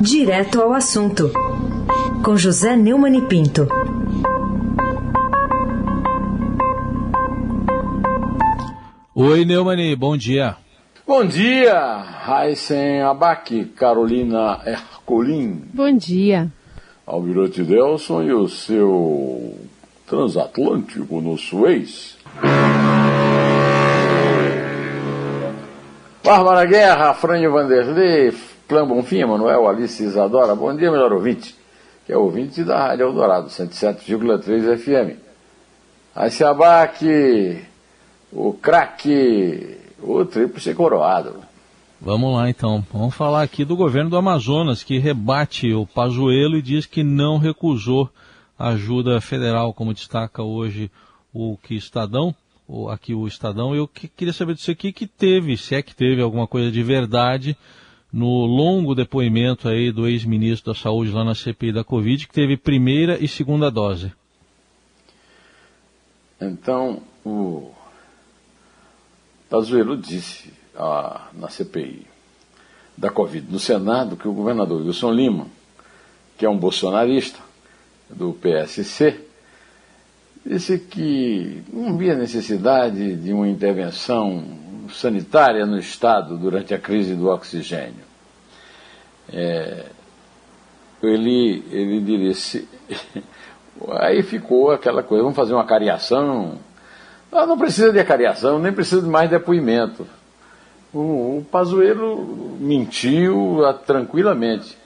Direto ao assunto, com José Neumann e Pinto. Oi, Neumann, bom dia. Bom dia, Raísen Abak, Carolina Ercolin. Bom dia. Almirante Delson e o seu transatlântico no Suez. Bárbara Guerra, Franjo Vanderlei, Clã Bom Fim, Manuel Alice Isadora. Bom dia, melhor ouvinte, que é ouvinte da Rádio Eldorado, 107,3 FM. Raísen Abak, o craque, o tríplice coroado. Vamos lá, então. Vamos falar aqui do governo do Amazonas, que rebate o Pazuello e diz que não recusou ajuda federal, como destaca hoje o que Estadão, aqui o Estadão. Eu queria saber disso aqui, que teve, se é que teve alguma coisa de verdade, no longo depoimento aí do ex-ministro da Saúde lá na CPI da Covid, que teve primeira e segunda dose. Então, o Pazuello disse na CPI da Covid, no Senado, que o governador Wilson Lima, que é um bolsonarista do PSC, disse que não via necessidade de uma intervenção sanitária no Estado durante a crise do oxigênio. Ele disse... Aí ficou aquela coisa, vamos fazer uma cariação... Não precisa de acariação, nem precisa de mais depoimento. O Pazuello mentiu tranquilamente.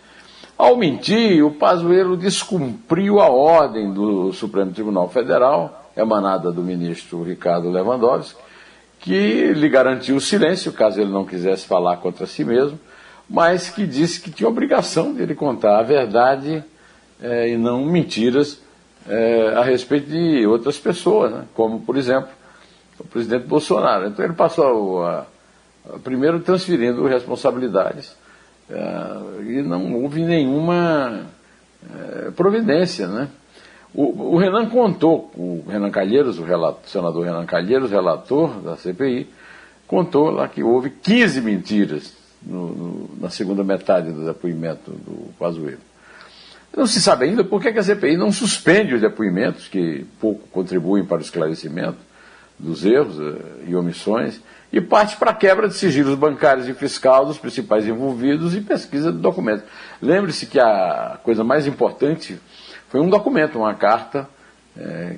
Ao mentir, o Pazuello descumpriu a ordem do Supremo Tribunal Federal, emanada do ministro Ricardo Lewandowski, que lhe garantiu o silêncio, caso ele não quisesse falar contra si mesmo, mas que disse que tinha obrigação de ele contar a verdade e não mentiras a respeito de outras pessoas, né? Como, por exemplo, o presidente Bolsonaro. Então ele passou primeiro transferindo responsabilidades e não houve nenhuma providência, né? O Renan contou, o Renan Calheiros, o senador Renan Calheiros, relator da CPI, contou lá que houve 15 mentiras na segunda metade do depoimento do Pazuello. Não se sabe ainda por que a CPI não suspende os depoimentos, que pouco contribuem para o esclarecimento dos erros e omissões, e parte para a quebra de sigilos bancários e fiscal dos principais envolvidos e pesquisa de documentos. Lembre-se que a coisa mais importante foi um documento, uma carta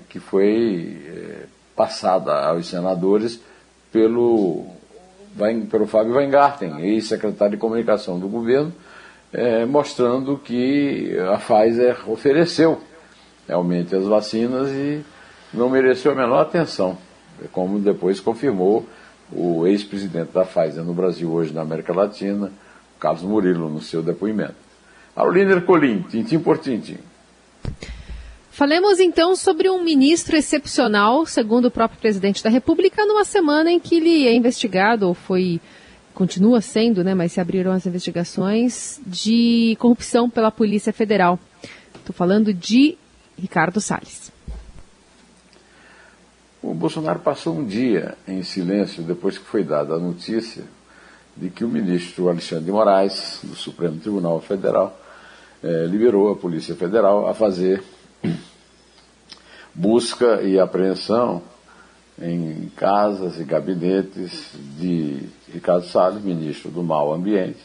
que foi passada aos senadores pelo Fábio Wajngarten, ex-secretário de Comunicação do governo, mostrando que a Pfizer ofereceu realmente as vacinas e não mereceu a menor atenção, como depois confirmou o ex-presidente da Pfizer no Brasil, hoje na América Latina, Carlos Murilo, no seu depoimento. Aline Ercolin, tintim por tintim. Falemos então sobre um ministro excepcional, segundo o próprio presidente da República, numa semana em que ele é investigado, ou continua sendo, né, mas se abriram as investigações de corrupção pela Polícia Federal. Estou falando de Ricardo Salles. O Bolsonaro passou um dia em silêncio depois que foi dada a notícia de que o ministro Alexandre de Moraes, do Supremo Tribunal Federal, liberou a Polícia Federal a fazer busca e apreensão em casas e gabinetes de Ricardo Salles, ministro do Mal Ambiente.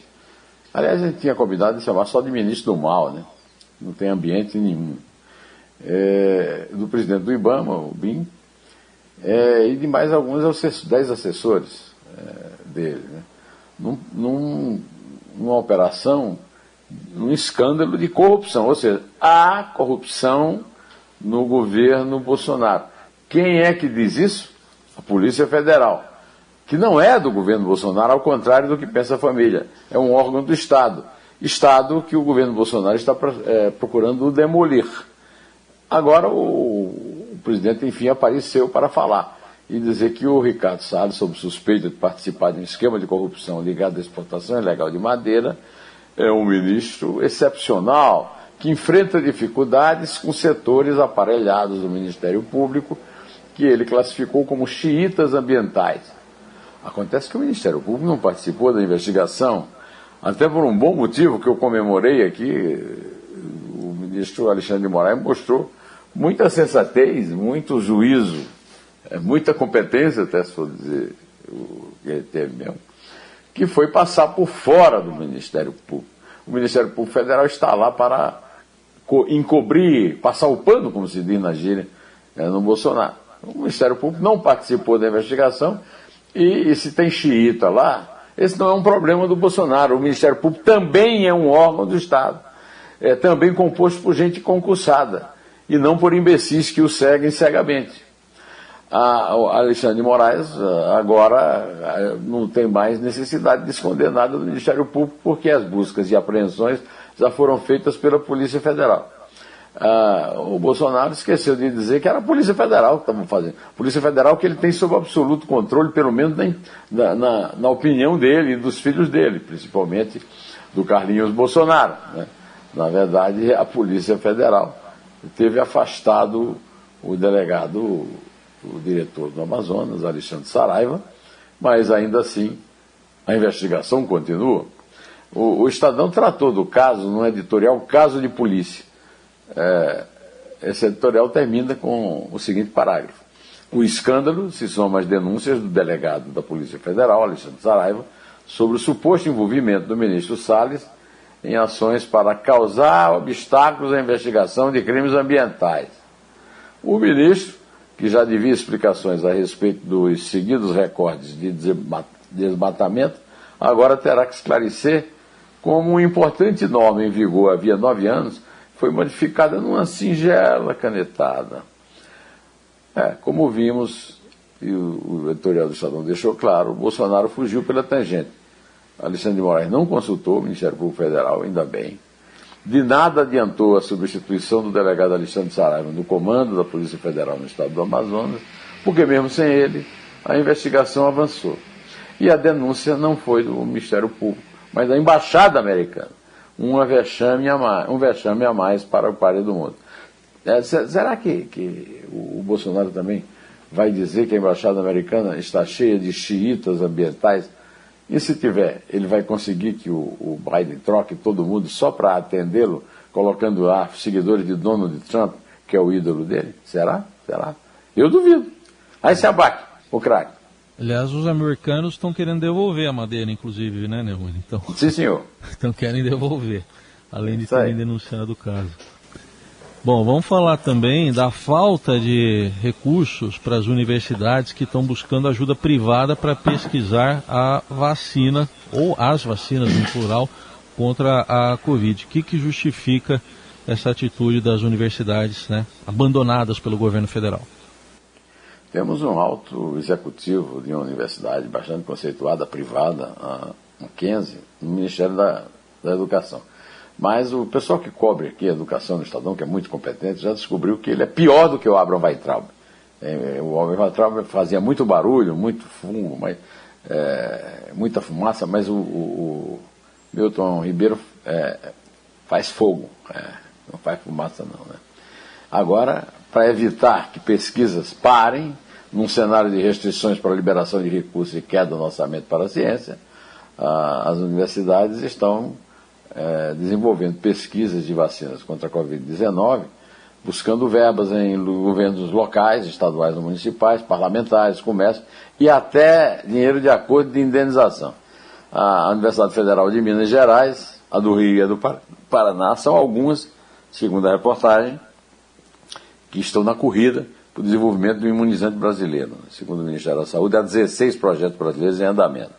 Aliás, a gente tinha combinado de chamar só de ministro do Mal, né? Não tem ambiente nenhum. Do presidente do IBAMA, o BIM, e de mais alguns 10 assessores dele, né? Numa operação, num escândalo de corrupção, ou seja, há corrupção no governo Bolsonaro. Quem é que diz isso? A Polícia Federal, que não é do governo Bolsonaro, ao contrário do que pensa a família. É um órgão do Estado. Estado que o governo Bolsonaro está procurando demolir. Agora o presidente, enfim, apareceu para falar e dizer que o Ricardo Salles, sob suspeita de participar de um esquema de corrupção ligado à exportação ilegal de madeira, é um ministro excepcional, que enfrenta dificuldades com setores aparelhados do Ministério Público, que ele classificou como xiitas ambientais. Acontece que o Ministério Público não participou da investigação Até por um bom motivo que eu comemorei aqui, o ministro Alexandre de Moraes mostrou muita sensatez, muito juízo, muita competência, até se for dizer o que ele teve mesmo, que foi passar por fora do Ministério Público. O Ministério Público Federal está lá para encobrir, passar o pano, como se diz na gíria, no Bolsonaro. O Ministério Público não participou da investigação e se tem xiita lá, esse não é um problema do Bolsonaro. O Ministério Público também é um órgão do Estado, é também composto por gente concursada e não por imbecis que o seguem cegamente. O Alexandre de Moraes agora não tem mais necessidade de esconder nada do Ministério Público, porque as buscas e apreensões já foram feitas pela Polícia Federal. O Bolsonaro esqueceu de dizer que era a Polícia Federal que estavam fazendo. Polícia Federal que ele tem sob absoluto controle, pelo menos na opinião dele e dos filhos dele, principalmente do Carlinhos Bolsonaro, né? Na verdade, a Polícia Federal teve afastado o delegado, o diretor do Amazonas, Alexandre Saraiva, mas ainda assim a investigação continua. O Estadão tratou do caso num editorial, Caso de Polícia. Esse editorial termina com o seguinte parágrafo: o escândalo se soma às denúncias do delegado da Polícia Federal, Alexandre Saraiva, sobre o suposto envolvimento do ministro Salles em ações para causar obstáculos à investigação de crimes ambientais. O ministro, que já devia explicações a respeito dos seguidos recordes de desmatamento, agora terá que esclarecer como uma importante norma em vigor havia 9 anos foi modificada numa singela canetada. Como vimos, e o editorial do Estadão deixou claro, o Bolsonaro fugiu pela tangente. Alexandre de Moraes não consultou o Ministério Público Federal, ainda bem. De nada adiantou a substituição do delegado Alexandre Saraiva no comando da Polícia Federal no estado do Amazonas, porque mesmo sem ele, a investigação avançou. E a denúncia não foi do Ministério Público, mas da Embaixada Americana. Um vexame a mais para o país do mundo. Será que o Bolsonaro também vai dizer que a Embaixada Americana está cheia de xiitas ambientais? E se tiver, ele vai conseguir que o Biden troque todo mundo só para atendê-lo, colocando lá seguidores de Donald Trump, que é o ídolo dele? Será? Eu duvido. Aí se abate, o craque. Aliás, os americanos estão querendo devolver a madeira, inclusive, né, Neumann? Então, sim, senhor. Então querem devolver, além de terem denunciado o caso. Bom, vamos falar também da falta de recursos para as universidades que estão buscando ajuda privada para pesquisar a vacina, ou as vacinas em plural, contra a Covid. O que justifica essa atitude das universidades, né, abandonadas pelo governo federal? Temos um alto executivo de uma universidade bastante conceituada, privada, a Mackenzie, no Ministério da Educação. Mas o pessoal que cobre aqui a educação no Estadão, que é muito competente, já descobriu que ele é pior do que o Abraham Weintraub. O Abraham Weintraub fazia muito barulho, muito fumo, muita fumaça, mas o Milton Ribeiro faz fogo, não faz fumaça não, né? Agora, para evitar que pesquisas parem, num cenário de restrições para a liberação de recursos e queda no orçamento para a ciência, as universidades estão desenvolvendo pesquisas de vacinas contra a Covid-19, buscando verbas em governos locais, estaduais e municipais, parlamentares, comércio, e até dinheiro de acordo de indenização. A Universidade Federal de Minas Gerais, a do Rio e a do Paraná, são algumas, segundo a reportagem, que estão na corrida para o desenvolvimento do imunizante brasileiro. Segundo o Ministério da Saúde, há 16 projetos brasileiros em andamento.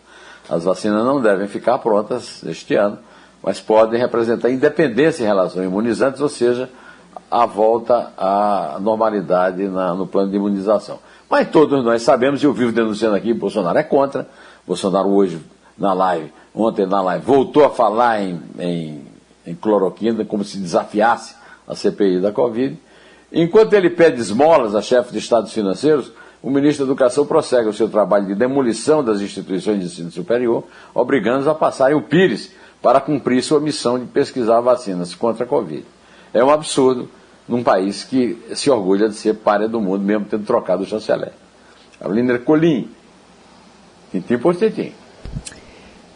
As vacinas não devem ficar prontas este ano, mas podem representar independência em relação a imunizantes, ou seja, a volta à normalidade no plano de imunização. Mas todos nós sabemos, e eu vivo denunciando aqui, Bolsonaro é contra. Bolsonaro hoje, ontem na live, voltou a falar em cloroquina, como se desafiasse a CPI da Covid. Enquanto ele pede esmolas a chefe de estados financeiros, o ministro da Educação prossegue o seu trabalho de demolição das instituições de ensino superior, obrigando-os a passarem o pires para cumprir sua missão de pesquisar vacinas contra a Covid. É um absurdo num país que se orgulha de ser pária do mundo, mesmo tendo trocado o chanceler. Aline Ercolin, tintim por tintim.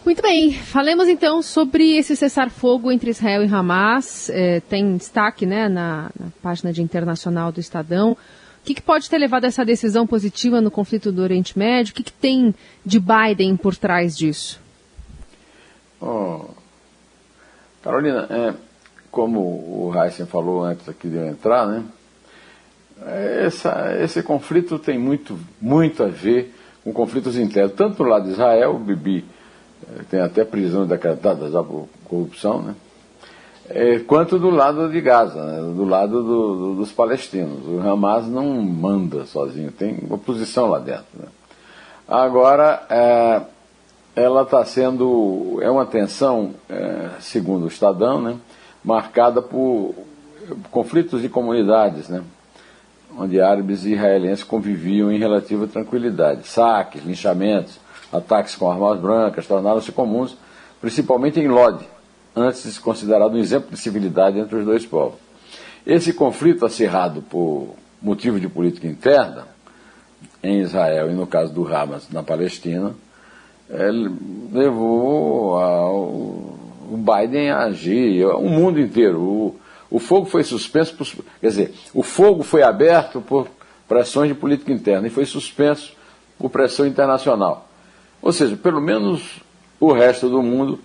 Muito bem, falemos então sobre esse cessar-fogo entre Israel e Hamas. Tem destaque, né, na página de internacional do Estadão. O que pode ter levado a essa decisão positiva no conflito do Oriente Médio? O que tem de Biden por trás disso? Carolina, como o Raísen falou antes aqui de eu entrar, né, esse conflito tem muito a ver com conflitos internos, tanto do lado de Israel, o Bibi tem até prisão decretada já por corrupção, né? Quanto do lado de Gaza, né? Do lado dos palestinos. O Hamas não manda sozinho, tem oposição lá dentro, né? Agora, ela está sendo... É uma tensão, segundo o Estadão, né? Marcada por conflitos de comunidades, né? Onde árabes e israelenses conviviam em relativa tranquilidade. Saques, linchamentos, ataques com armas brancas tornaram-se comuns, principalmente em Lod, antes considerado um exemplo de civilidade entre os dois povos. Esse conflito acirrado por motivo de política interna, em Israel e no caso do Hamas na Palestina, levou o Biden a agir, o mundo inteiro. O fogo foi suspenso, quer dizer, o fogo foi aberto por pressões de política interna e foi suspenso por pressão internacional. Ou seja, pelo menos o resto do mundo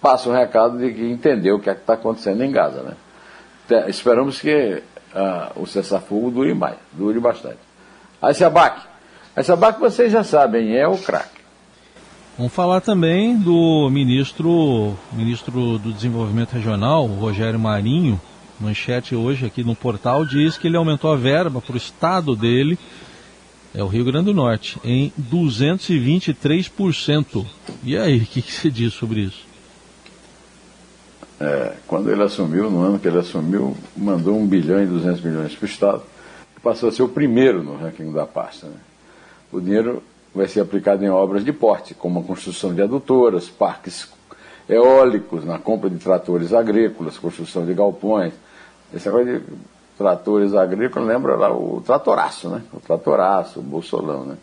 passa o recado de que entendeu o que é que está acontecendo em Gaza, né? Esperamos que o cessar-fogo dure bastante. Esse Abak vocês já sabem, é o craque. Vamos falar também do ministro do Desenvolvimento Regional, o Rogério Marinho. Manchete hoje aqui no portal diz que ele aumentou a verba para o estado dele, é o Rio Grande do Norte, em 223%. E aí, o que se diz sobre isso? Quando ele assumiu, no ano que ele assumiu, mandou 1 bilhão e 200 milhões para o Estado, que passou a ser o primeiro no ranking da pasta, né? O dinheiro vai ser aplicado em obras de porte, como a construção de adutoras, parques eólicos, na compra de tratores agrícolas, construção de galpões. Esse negócio de tratores agrícolas, lembra lá o tratoraço, né? O tratoraço, o Bolsolão, né?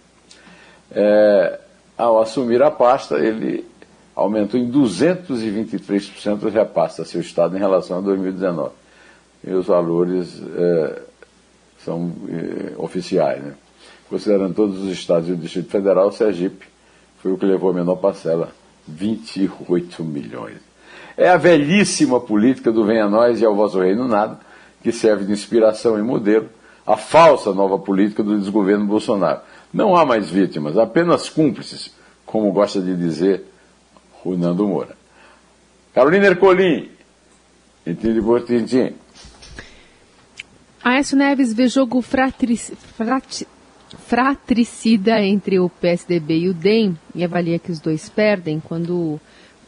Ao assumir a pasta, ele aumentou em 223% os repasses a seu estado em relação a 2019. E os valores são oficiais, né? Considerando todos os estados e o Distrito Federal, o Sergipe foi o que levou a menor parcela, 28 milhões. É a velhíssima política do venha a nós e ao vosso reino nada, que serve de inspiração e modelo a falsa nova política do desgoverno Bolsonaro. Não há mais vítimas, apenas cúmplices, como gosta de dizer o Nando Moura. Carolina Ercolin, entende por tintim. Aécio Neves vê jogo fratricida entre o PSDB e o DEM e avalia que os dois perdem quando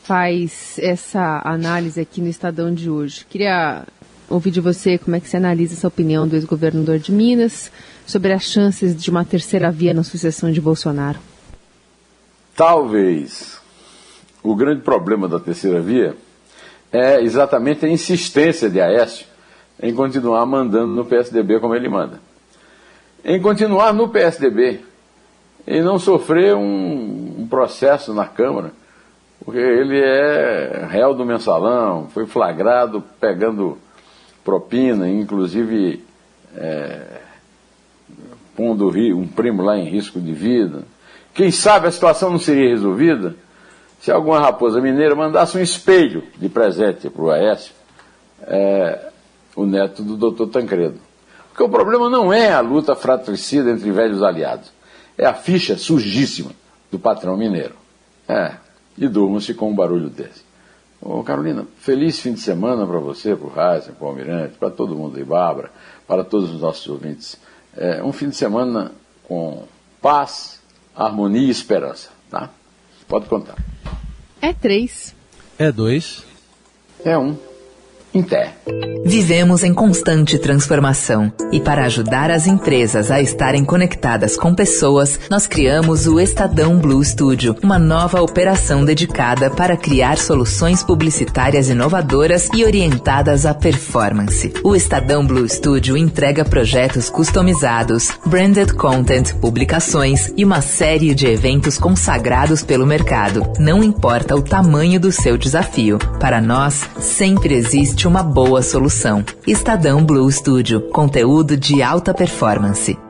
faz essa análise aqui no Estadão de hoje. Queria ouvir de você como é que você analisa essa opinião do ex-governador de Minas sobre as chances de uma terceira via na sucessão de Bolsonaro. Talvez o grande problema da terceira via é exatamente a insistência de Aécio em continuar mandando no PSDB como ele manda. Em continuar no PSDB e não sofrer um processo na Câmara, porque ele é réu do mensalão, foi flagrado pegando propina, inclusive pondo um primo lá em risco de vida. Quem sabe a situação não seria resolvida se alguma raposa mineira mandasse um espelho de presente para o Aécio, o neto do doutor Tancredo. Porque o problema não é a luta fratricida entre velhos aliados, é a ficha sujíssima do patrão mineiro. E durmam-se com um barulho desse. Carolina, feliz fim de semana para você, para o Raísen, para o Almirante, para todo mundo aí, Bárbara, para todos os nossos ouvintes. Um fim de semana com paz, harmonia e esperança, tá? Pode contar. 3. 2. 1. Inter. Vivemos em constante transformação e para ajudar as empresas a estarem conectadas com pessoas, nós criamos o Estadão Blue Studio, uma nova operação dedicada para criar soluções publicitárias inovadoras e orientadas à performance. O Estadão Blue Studio entrega projetos customizados, branded content, publicações e uma série de eventos consagrados pelo mercado. Não importa o tamanho do seu desafio, para nós sempre existe uma boa solução. Estadão Blue Studio, conteúdo de alta performance.